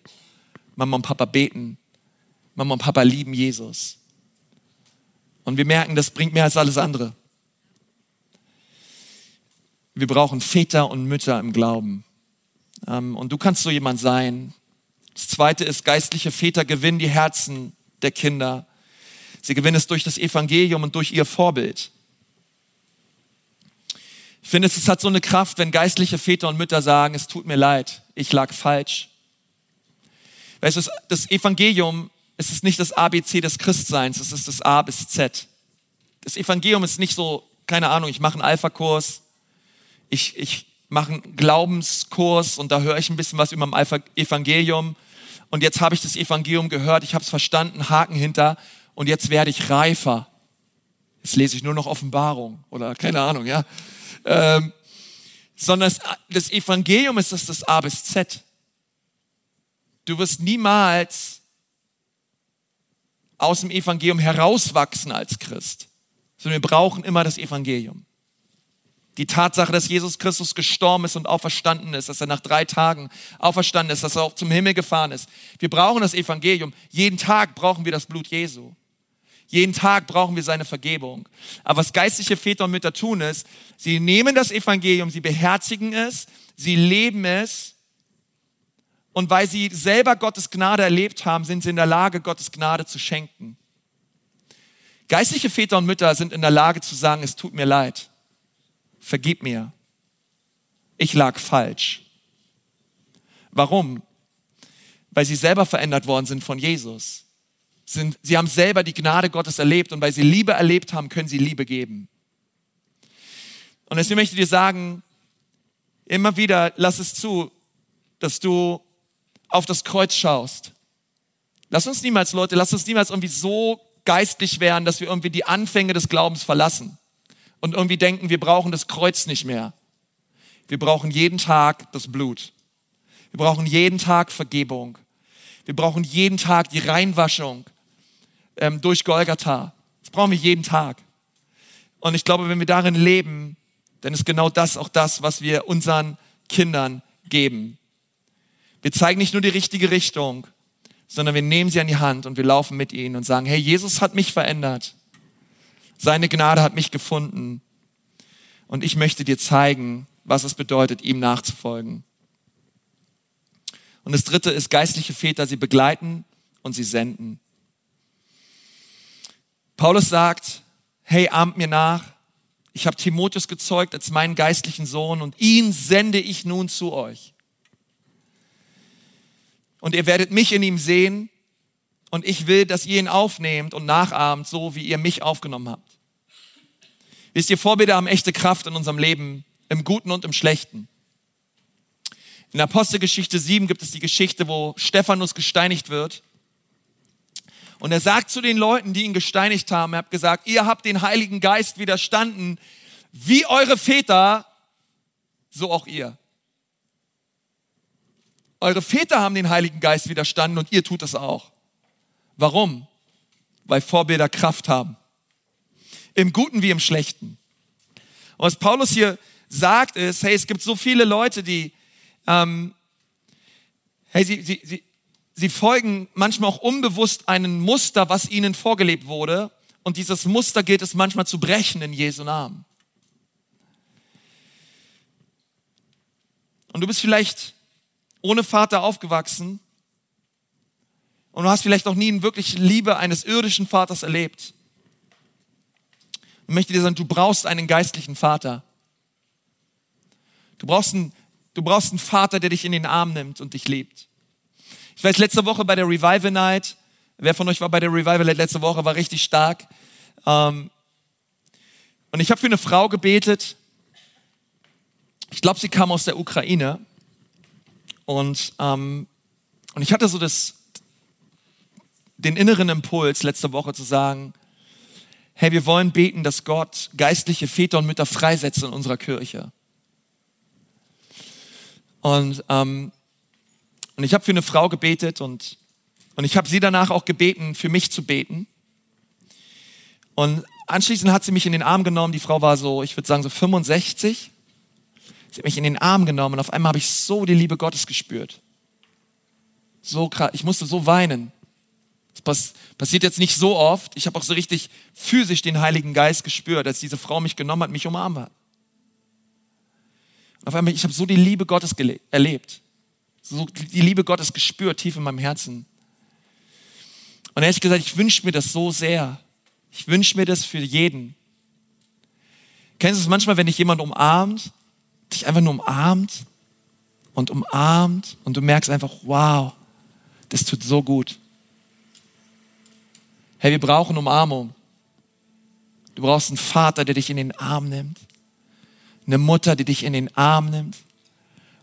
Mama und Papa beten, Mama und Papa lieben Jesus. Und wir merken, das bringt mehr als alles andere. Wir brauchen Väter und Mütter im Glauben. Und du kannst so jemand sein. Das Zweite ist, geistliche Väter gewinnen die Herzen der Kinder. Sie gewinnen es durch das Evangelium und durch ihr Vorbild. Ich finde, es hat so eine Kraft, wenn geistliche Väter und Mütter sagen, es tut mir leid, ich lag falsch. Weißt du, das Evangelium, es ist nicht das ABC des Christseins, es ist das A bis Z. Das Evangelium ist nicht so, keine Ahnung, ich mache einen Alpha-Kurs, ich mache einen Glaubenskurs und da höre ich ein bisschen was über das Evangelium und jetzt habe ich das Evangelium gehört, ich habe es verstanden, Haken hinter und jetzt werde ich reifer. Jetzt lese ich nur noch Offenbarung oder keine Ahnung, ja. Sondern das Evangelium ist das A bis Z. Du wirst niemals aus dem Evangelium herauswachsen als Christ, sondern wir brauchen immer das Evangelium. Die Tatsache, dass Jesus Christus gestorben ist und auferstanden ist, dass er nach 3 Tagen auferstanden ist, dass er auch zum Himmel gefahren ist. Wir brauchen das Evangelium. Jeden Tag brauchen wir das Blut Jesu. Jeden Tag brauchen wir seine Vergebung. Aber was geistliche Väter und Mütter tun ist, sie nehmen das Evangelium, sie beherzigen es, sie leben es. Und weil sie selber Gottes Gnade erlebt haben, sind sie in der Lage, Gottes Gnade zu schenken. Geistliche Väter und Mütter sind in der Lage zu sagen, es tut mir leid, vergib mir, ich lag falsch. Warum? Weil sie selber verändert worden sind von Jesus. Sie haben selber die Gnade Gottes erlebt und weil sie Liebe erlebt haben, können sie Liebe geben. Und deswegen möchte ich dir sagen, immer wieder lass es zu, dass du auf das Kreuz schaust. Lass uns niemals irgendwie so geistlich werden, dass wir irgendwie die Anfänge des Glaubens verlassen und irgendwie denken, wir brauchen das Kreuz nicht mehr. Wir brauchen jeden Tag das Blut. Wir brauchen jeden Tag Vergebung. Wir brauchen jeden Tag die Reinwaschung durch Golgatha. Das brauchen wir jeden Tag. Und ich glaube, wenn wir darin leben, dann ist genau das auch das, was wir unseren Kindern geben. Wir zeigen nicht nur die richtige Richtung, sondern wir nehmen sie an die Hand und wir laufen mit ihnen und sagen, hey, Jesus hat mich verändert. Seine Gnade hat mich gefunden. Und ich möchte dir zeigen, was es bedeutet, ihm nachzufolgen. Und das Dritte ist, geistliche Väter, sie begleiten und sie senden. Paulus sagt, hey, ahmt mir nach, ich habe Timotheus gezeugt als meinen geistlichen Sohn und ihn sende ich nun zu euch. Und ihr werdet mich in ihm sehen und ich will, dass ihr ihn aufnehmt und nachahmt, so wie ihr mich aufgenommen habt. Wisst ihr, Vorbilder haben echte Kraft in unserem Leben, im Guten und im Schlechten. In Apostelgeschichte 7 gibt es die Geschichte, wo Stephanus gesteinigt wird. Und er sagt zu den Leuten, die ihn gesteinigt haben, er hat gesagt, ihr habt den Heiligen Geist widerstanden, wie eure Väter, so auch ihr. Eure Väter haben den Heiligen Geist widerstanden und ihr tut es auch. Warum? Weil Vorbilder Kraft haben. Im Guten wie im Schlechten. Und was Paulus hier sagt ist, hey, es gibt so viele Leute, die sie folgen manchmal auch unbewusst einem Muster, was ihnen vorgelebt wurde. Und dieses Muster gilt es manchmal zu brechen in Jesu Namen. Und du bist vielleicht ohne Vater aufgewachsen und du hast vielleicht auch nie wirklich Liebe eines irdischen Vaters erlebt. Ich möchte dir sagen, du brauchst einen geistlichen Vater. Du brauchst einen Vater, der dich in den Arm nimmt und dich liebt. Ich weiß, letzte Woche bei der Revival Night, wer von euch war bei der Revival Night letzte Woche, war richtig stark. Und ich habe für eine Frau gebetet. Ich glaube, sie kam aus der Ukraine. Und ich hatte so den inneren Impuls letzte Woche zu sagen, hey, wir wollen beten, dass Gott geistliche Väter und Mütter freisetzt in unserer Kirche. Und ich habe für eine Frau gebetet und ich habe sie danach auch gebeten, für mich zu beten. Und anschließend hat sie mich in den Arm genommen. Die Frau war so, ich würde sagen so 65. Sie hat mich in den Arm genommen und auf einmal habe ich so die Liebe Gottes gespürt. So krass, ich musste so weinen. Das passiert jetzt nicht so oft. Ich habe auch so richtig physisch den Heiligen Geist gespürt, als diese Frau mich genommen hat, mich umarmt hat. Auf einmal, ich habe so die Liebe Gottes erlebt. So die Liebe Gottes gespürt, tief in meinem Herzen. Und ehrlich gesagt, ich wünsche mir das so sehr. Ich wünsche mir das für jeden. Kennst du es manchmal, wenn dich jemand umarmt, dich einfach nur umarmt und du merkst einfach, wow, das tut so gut. Hey, wir brauchen Umarmung. Du brauchst einen Vater, der dich in den Arm nimmt. Eine Mutter, die dich in den Arm nimmt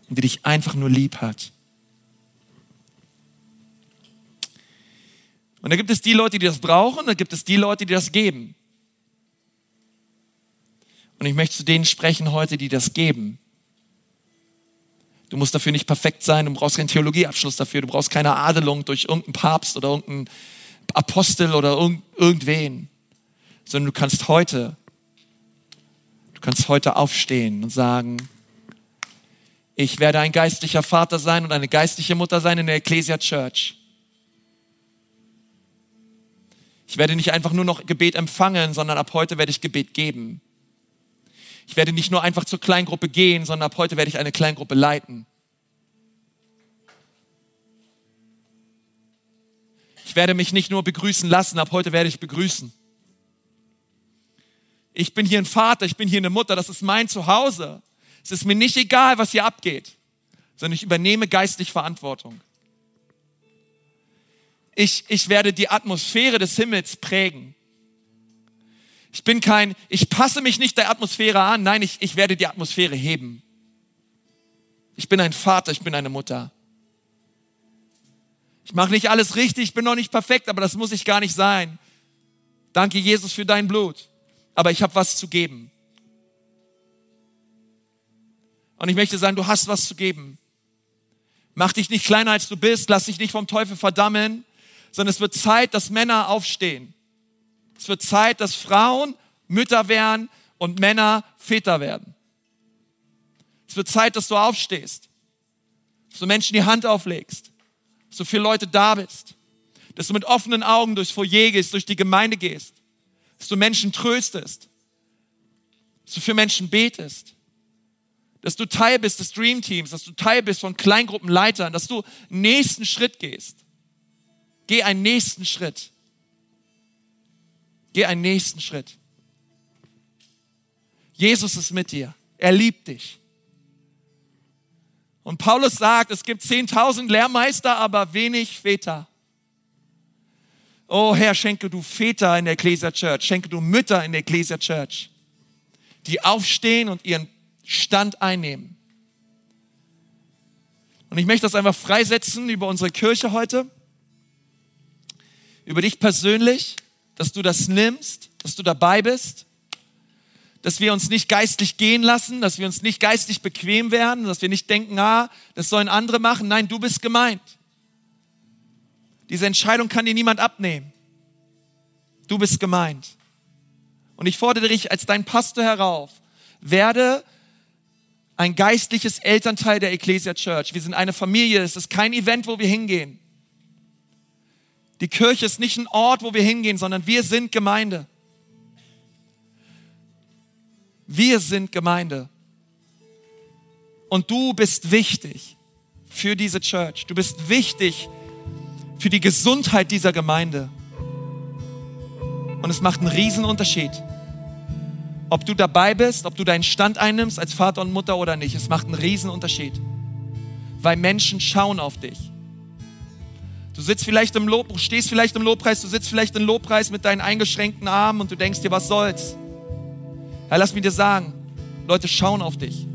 und die dich einfach nur lieb hat. Und da gibt es die Leute, die das brauchen, da gibt es die Leute, die das geben. Und ich möchte zu denen sprechen heute, die das geben. Du musst dafür nicht perfekt sein, du brauchst keinen Theologieabschluss dafür, du brauchst keine Adelung durch irgendeinen Papst oder irgendeinen Apostel oder irgendwen, sondern du kannst heute aufstehen und sagen, ich werde ein geistlicher Vater sein und eine geistliche Mutter sein in der Ecclesia Church. Ich werde nicht einfach nur noch Gebet empfangen, sondern ab heute werde ich Gebet geben. Ich werde nicht nur einfach zur Kleingruppe gehen, sondern ab heute werde ich eine Kleingruppe leiten. Ich werde mich nicht nur begrüßen lassen, ab heute werde ich begrüßen. Ich bin hier ein Vater, ich bin hier eine Mutter, das ist mein Zuhause. Es ist mir nicht egal, was hier abgeht, sondern ich übernehme geistlich Verantwortung. Ich werde die Atmosphäre des Himmels prägen. Ich passe mich nicht der Atmosphäre an, nein, ich werde die Atmosphäre heben. Ich bin ein Vater, ich bin eine Mutter. Ich mache nicht alles richtig, ich bin noch nicht perfekt, aber das muss ich gar nicht sein. Danke, Jesus, für dein Blut. Aber ich habe was zu geben. Und ich möchte sagen, du hast was zu geben. Mach dich nicht kleiner, als du bist, lass dich nicht vom Teufel verdammen, sondern es wird Zeit, dass Männer aufstehen. Es wird Zeit, dass Frauen Mütter werden und Männer Väter werden. Es wird Zeit, dass du aufstehst, dass du Menschen die Hand auflegst, dass du für Leute da bist, dass du mit offenen Augen durchs Foyer gehst, durch die Gemeinde gehst, dass du Menschen tröstest, dass du für Menschen betest, dass du Teil bist des Dream Teams, dass du Teil bist von Kleingruppenleitern, dass du einen nächsten Schritt gehst. Geh einen nächsten Schritt. Geh einen nächsten Schritt. Jesus ist mit dir. Er liebt dich. Und Paulus sagt, es gibt 10.000 Lehrmeister, aber wenig Väter. Oh Herr, schenke du Väter in der Ecclesia Church, schenke du Mütter in der Ecclesia Church, die aufstehen und ihren Stand einnehmen. Und ich möchte das einfach freisetzen über unsere Kirche heute, über dich persönlich, dass du das nimmst, dass du dabei bist, dass wir uns nicht geistlich gehen lassen, dass wir uns nicht geistlich bequem werden, dass wir nicht denken, das sollen andere machen. Nein, du bist gemeint. Diese Entscheidung kann dir niemand abnehmen. Du bist gemeint. Und ich fordere dich als dein Pastor herauf, werde ein geistliches Elternteil der Ecclesia Church. Wir sind eine Familie, es ist kein Event, wo wir hingehen. Die Kirche ist nicht ein Ort, wo wir hingehen, sondern wir sind Gemeinde. Wir sind Gemeinde. Und du bist wichtig für diese Church. Du bist wichtig für die Gesundheit dieser Gemeinde. Und es macht einen riesen Unterschied, ob du dabei bist, ob du deinen Stand einnimmst als Vater und Mutter oder nicht. Es macht einen riesen Unterschied, weil Menschen schauen auf dich. Du sitzt vielleicht im Lobpreis, stehst vielleicht im Lobpreis, du sitzt vielleicht im Lobpreis mit deinen eingeschränkten Armen und du denkst dir, was soll's? Ja, lass mich dir sagen, Leute schauen auf dich.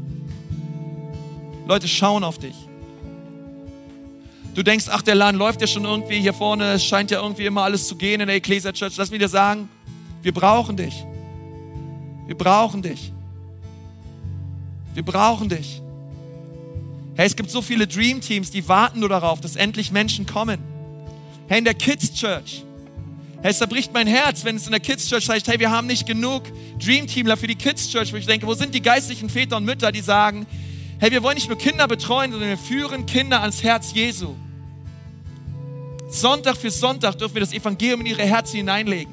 Leute schauen auf dich. Du denkst, ach, der Laden läuft ja schon irgendwie hier vorne, es scheint ja irgendwie immer alles zu gehen in der Ecclesia Church. Lass mich dir sagen, wir brauchen dich. Wir brauchen dich. Wir brauchen dich. Hey, es gibt so viele Dream Teams, die warten nur darauf, dass endlich Menschen kommen. Hey, in der Kids Church. Hey, es zerbricht mein Herz, wenn es in der Kids Church heißt, hey, wir haben nicht genug Dream Teamler für die Kids Church. Wo ich denke, wo sind die geistlichen Väter und Mütter, die sagen, hey, wir wollen nicht nur Kinder betreuen, sondern wir führen Kinder ans Herz Jesu. Sonntag für Sonntag dürfen wir das Evangelium in ihre Herzen hineinlegen.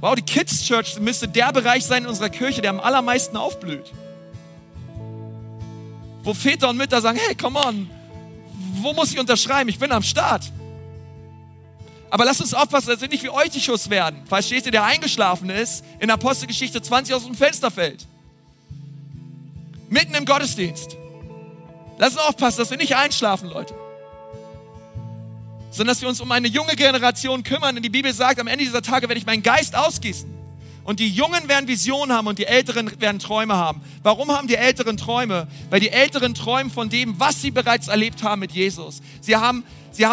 Wow, die Kids Church müsste der Bereich sein in unserer Kirche, der am allermeisten aufblüht. wo Väter und Mütter sagen, hey, come on, wo muss ich unterschreiben? Ich bin am Start. Aber lasst uns aufpassen, dass wir nicht wie Eutychus werden. Versteht ihr, der eingeschlafen ist, in Apostelgeschichte 20 aus dem Fenster fällt. Mitten im Gottesdienst. Lasst uns aufpassen, dass wir nicht einschlafen, Leute. Sondern dass wir uns um eine junge Generation kümmern. Denn die Bibel sagt, am Ende dieser Tage werde ich meinen Geist ausgießen. Und die Jungen werden Visionen haben und die Älteren werden Träume haben. Warum haben die Älteren Träume? Weil die Älteren träumen von dem, was sie bereits erlebt haben mit Jesus. Sie haben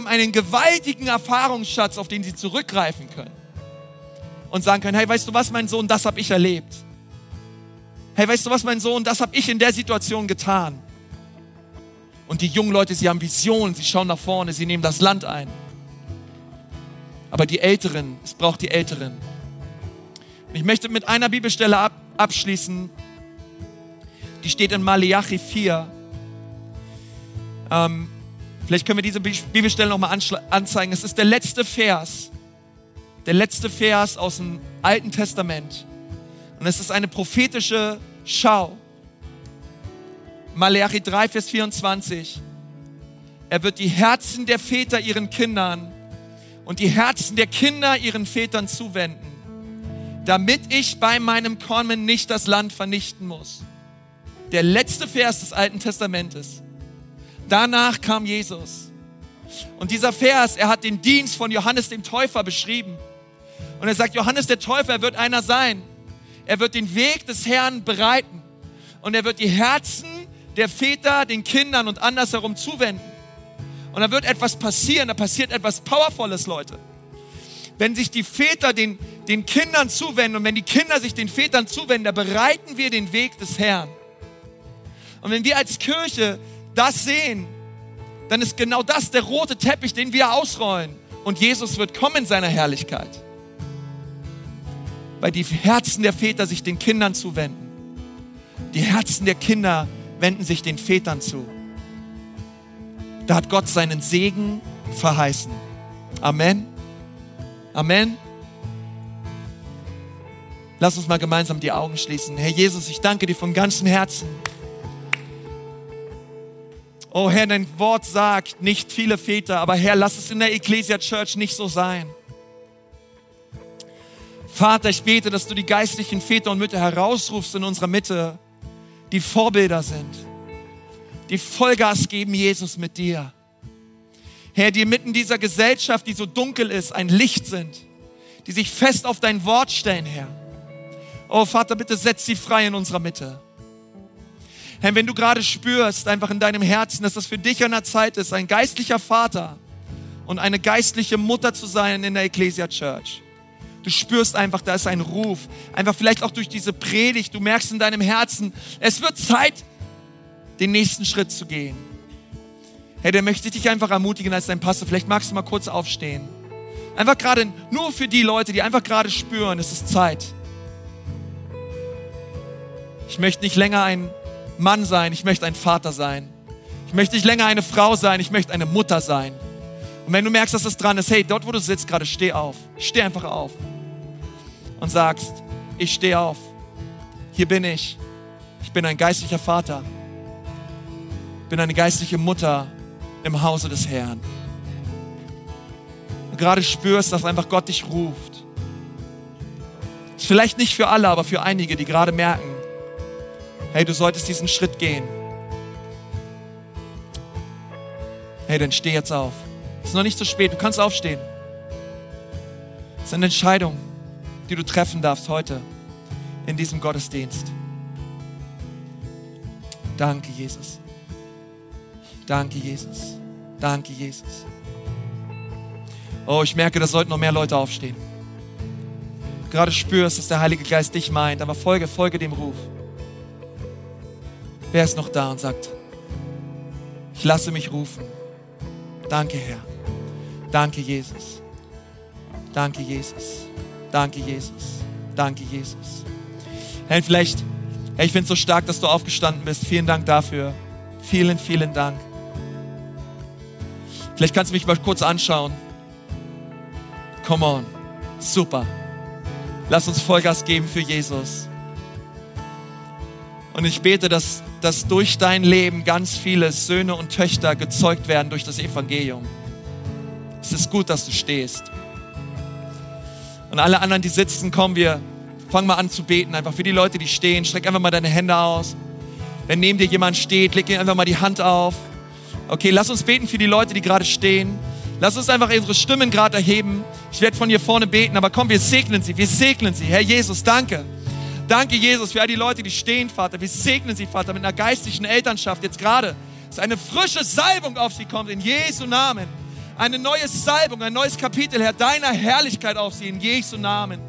einen gewaltigen Erfahrungsschatz, auf den sie zurückgreifen können. Und sagen können, hey, weißt du was, mein Sohn, das habe ich erlebt. Hey, weißt du was, mein Sohn, das habe ich in der Situation getan. Und die jungen Leute, sie haben Visionen, sie schauen nach vorne, sie nehmen das Land ein. Aber die Älteren, es braucht die Älteren. Ich möchte mit einer Bibelstelle abschließen. Die steht in Maleachi 4. Vielleicht können wir diese Bibelstelle nochmal anzeigen. Es ist der letzte Vers. Der letzte Vers aus dem Alten Testament. Und es ist eine prophetische Schau. Maleachi 3, Vers 24. Er wird die Herzen der Väter ihren Kindern und die Herzen der Kinder ihren Vätern zuwenden, damit ich bei meinem Kommen nicht das Land vernichten muss. Der letzte Vers des Alten Testamentes. Danach kam Jesus. Und dieser Vers, er hat den Dienst von Johannes dem Täufer beschrieben. Und er sagt, Johannes der Täufer, er wird einer sein. Er wird den Weg des Herrn bereiten. Und er wird die Herzen der Väter den Kindern und andersherum zuwenden. Und da wird etwas passieren, da passiert etwas Powervolles, Leute. Wenn sich die Väter den Kindern zuwenden und wenn die Kinder sich den Vätern zuwenden, da bereiten wir den Weg des Herrn. Und wenn wir als Kirche das sehen, dann ist genau das der rote Teppich, den wir ausrollen. Und Jesus wird kommen in seiner Herrlichkeit. Weil die Herzen der Väter sich den Kindern zuwenden. Die Herzen der Kinder wenden sich den Vätern zu. Da hat Gott seinen Segen verheißen. Amen. Amen. Lass uns mal gemeinsam die Augen schließen. Herr Jesus, ich danke dir von ganzem Herzen. Oh Herr, dein Wort sagt, nicht viele Väter, aber Herr, lass es in der Ecclesia Church nicht so sein. Vater, ich bete, dass du die geistlichen Väter und Mütter herausrufst in unserer Mitte, die Vorbilder sind, die Vollgas geben, Jesus, mit dir. Herr, die mitten dieser Gesellschaft, die so dunkel ist, ein Licht sind, die sich fest auf dein Wort stellen, Herr. Oh Vater, bitte setz sie frei in unserer Mitte. Herr, wenn du gerade spürst, einfach in deinem Herzen, dass das für dich an der Zeit ist, ein geistlicher Vater und eine geistliche Mutter zu sein in der Ecclesia Church. Du spürst einfach, da ist ein Ruf. Einfach vielleicht auch durch diese Predigt, du merkst in deinem Herzen, es wird Zeit, den nächsten Schritt zu gehen. Herr, der möchte dich einfach ermutigen als dein Pastor. Vielleicht magst du mal kurz aufstehen. Einfach gerade, nur für die Leute, die einfach gerade spüren, es ist Zeit. Ich möchte nicht länger ein Mann sein, ich möchte ein Vater sein. Ich möchte nicht länger eine Frau sein, ich möchte eine Mutter sein. Und wenn du merkst, dass das dran ist, hey, dort, wo du sitzt gerade, steh auf. Steh einfach auf. Und sagst, ich stehe auf. Hier bin ich. Ich bin ein geistlicher Vater. Ich bin eine geistliche Mutter im Hause des Herrn. Und gerade spürst, dass einfach Gott dich ruft. Ist vielleicht nicht für alle, aber für einige, die gerade merken, hey, du solltest diesen Schritt gehen. Hey, dann steh jetzt auf. Es ist noch nicht zu spät, du kannst aufstehen. Es ist eine Entscheidung, die du treffen darfst heute in diesem Gottesdienst. Danke, Jesus. Danke, Jesus. Danke, Jesus. Oh, ich merke, da sollten noch mehr Leute aufstehen. Du gerade spürst, dass der Heilige Geist dich meint, aber folge dem Ruf. Wer ist noch da und sagt, ich lasse mich rufen. Danke, Herr. Danke, Jesus. Danke, Jesus. Danke, Jesus. Danke, Jesus. Hey, vielleicht, hey, ich finde es so stark, dass du aufgestanden bist. Vielen Dank dafür. Vielen, vielen Dank. Vielleicht kannst du mich mal kurz anschauen. Come on. Super. Lass uns Vollgas geben für Jesus. Und ich bete, dass dass durch dein Leben ganz viele Söhne und Töchter gezeugt werden durch das Evangelium. Es ist gut, dass du stehst. Und alle anderen, die sitzen, komm, wir fangen mal an zu beten. Einfach für die Leute, die stehen, streck einfach mal deine Hände aus. Wenn neben dir jemand steht, leg ihm einfach mal die Hand auf. Okay, lass uns beten für die Leute, die gerade stehen. Lass uns einfach unsere Stimmen gerade erheben. Ich werde von hier vorne beten, aber komm, wir segnen sie, wir segnen sie. Herr Jesus, danke. Danke, Jesus, für all die Leute, die stehen, Vater. Wir segnen sie, Vater, mit einer geistlichen Elternschaft jetzt gerade. Dass eine frische Salbung auf sie kommt, in Jesu Namen. Eine neue Salbung, ein neues Kapitel, Herr, deiner Herrlichkeit auf sie, in Jesu Namen.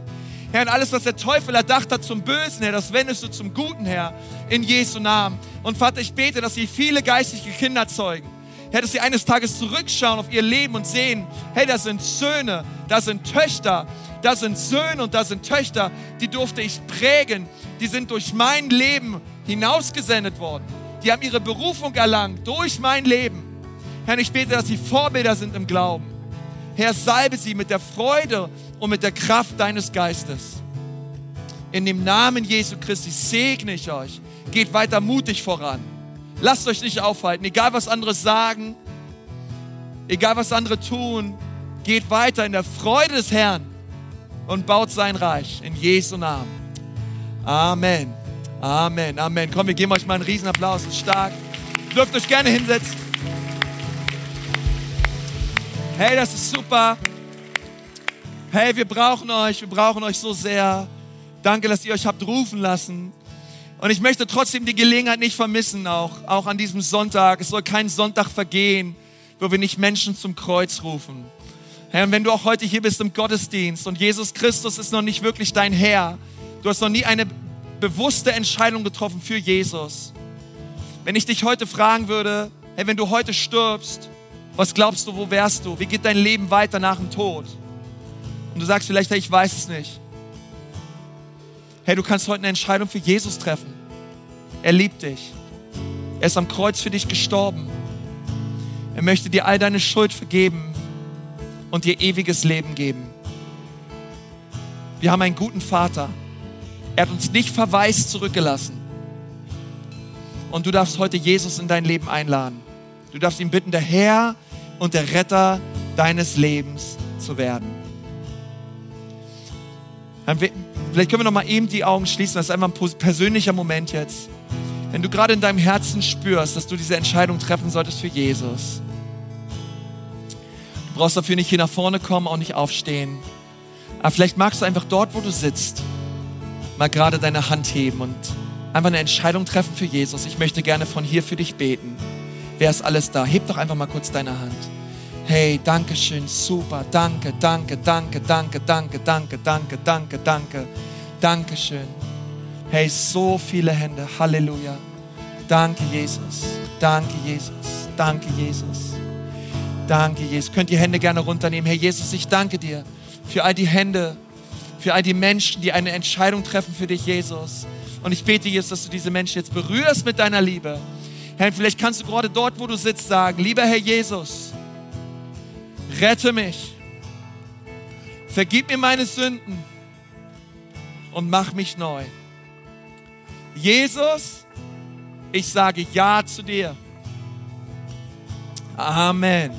Herr, und alles, was der Teufel erdacht hat zum Bösen, Herr, das wendest du zum Guten, Herr, in Jesu Namen. Und Vater, ich bete, dass sie viele geistliche Kinder zeugen. Herr, dass sie eines Tages zurückschauen auf ihr Leben und sehen, hey, das sind Söhne, das sind Töchter, das sind Söhne und das sind Töchter, die durfte ich prägen. Die sind durch mein Leben hinausgesendet worden. Die haben ihre Berufung erlangt durch mein Leben. Herr, ich bete, dass sie Vorbilder sind im Glauben. Herr, salbe sie mit der Freude und mit der Kraft deines Geistes. In dem Namen Jesu Christi segne ich euch. Geht weiter mutig voran. Lasst euch nicht aufhalten, egal was andere sagen, egal was andere tun. Geht weiter in der Freude des Herrn und baut sein Reich. In Jesu Namen. Amen. Amen. Amen. Komm, wir geben euch mal einen Riesenapplaus. Stark. Ihr dürft euch gerne hinsetzen. Hey, das ist super. Hey, wir brauchen euch so sehr. Danke, dass ihr euch habt rufen lassen. Und ich möchte trotzdem die Gelegenheit nicht vermissen, auch an diesem Sonntag. Es soll kein Sonntag vergehen, wo wir nicht Menschen zum Kreuz rufen. Hey, und wenn du auch heute hier bist im Gottesdienst und Jesus Christus ist noch nicht wirklich dein Herr, du hast noch nie eine bewusste Entscheidung getroffen für Jesus. Wenn ich dich heute fragen würde, hey, wenn du heute stirbst, was glaubst du, wo wärst du? Wie geht dein Leben weiter nach dem Tod? Und du sagst vielleicht, hey, ich weiß es nicht. Hey, du kannst heute eine Entscheidung für Jesus treffen. Er liebt dich. Er ist am Kreuz für dich gestorben. Er möchte dir all deine Schuld vergeben und dir ewiges Leben geben. Wir haben einen guten Vater. Er hat uns nicht verwaist zurückgelassen. Und du darfst heute Jesus in dein Leben einladen. Du darfst ihn bitten, der Herr und der Retter deines Lebens zu werden. Vielleicht können wir noch mal eben die Augen schließen. Das ist einfach ein persönlicher Moment jetzt. Wenn du gerade in deinem Herzen spürst, dass du diese Entscheidung treffen solltest für Jesus. Du brauchst dafür nicht hier nach vorne kommen, auch nicht aufstehen. Aber vielleicht magst du einfach dort, wo du sitzt, mal gerade deine Hand heben und einfach eine Entscheidung treffen für Jesus. Ich möchte gerne von hier für dich beten. Wer ist alles da? Heb doch einfach mal kurz deine Hand. Hey, danke schön, super, danke, danke, danke, danke, danke, danke, danke, danke, danke, danke schön. Hey, so viele Hände, Halleluja. Danke, Jesus, danke, Jesus, danke, Jesus, danke, Jesus. Könnt ihr Hände gerne runternehmen. Herr Jesus, ich danke dir für all die Hände, für all die Menschen, die eine Entscheidung treffen für dich, Jesus. Und ich bete jetzt, dass du diese Menschen jetzt berührst mit deiner Liebe. Herr, vielleicht kannst du gerade dort, wo du sitzt, sagen, lieber Herr Jesus, rette mich, vergib mir meine Sünden und mach mich neu. Jesus, ich sage Ja zu dir. Amen.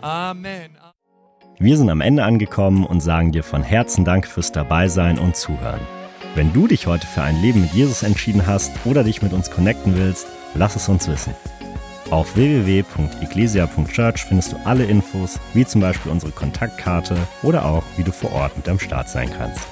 Amen. Wir sind am Ende angekommen und sagen dir von Herzen Dank fürs Dabeisein und Zuhören. Wenn du dich heute für ein Leben mit Jesus entschieden hast oder dich mit uns connecten willst, lass es uns wissen. Auf www.ecclesia.church findest du alle Infos, wie zum Beispiel unsere Kontaktkarte oder auch, wie du vor Ort mit am Start sein kannst.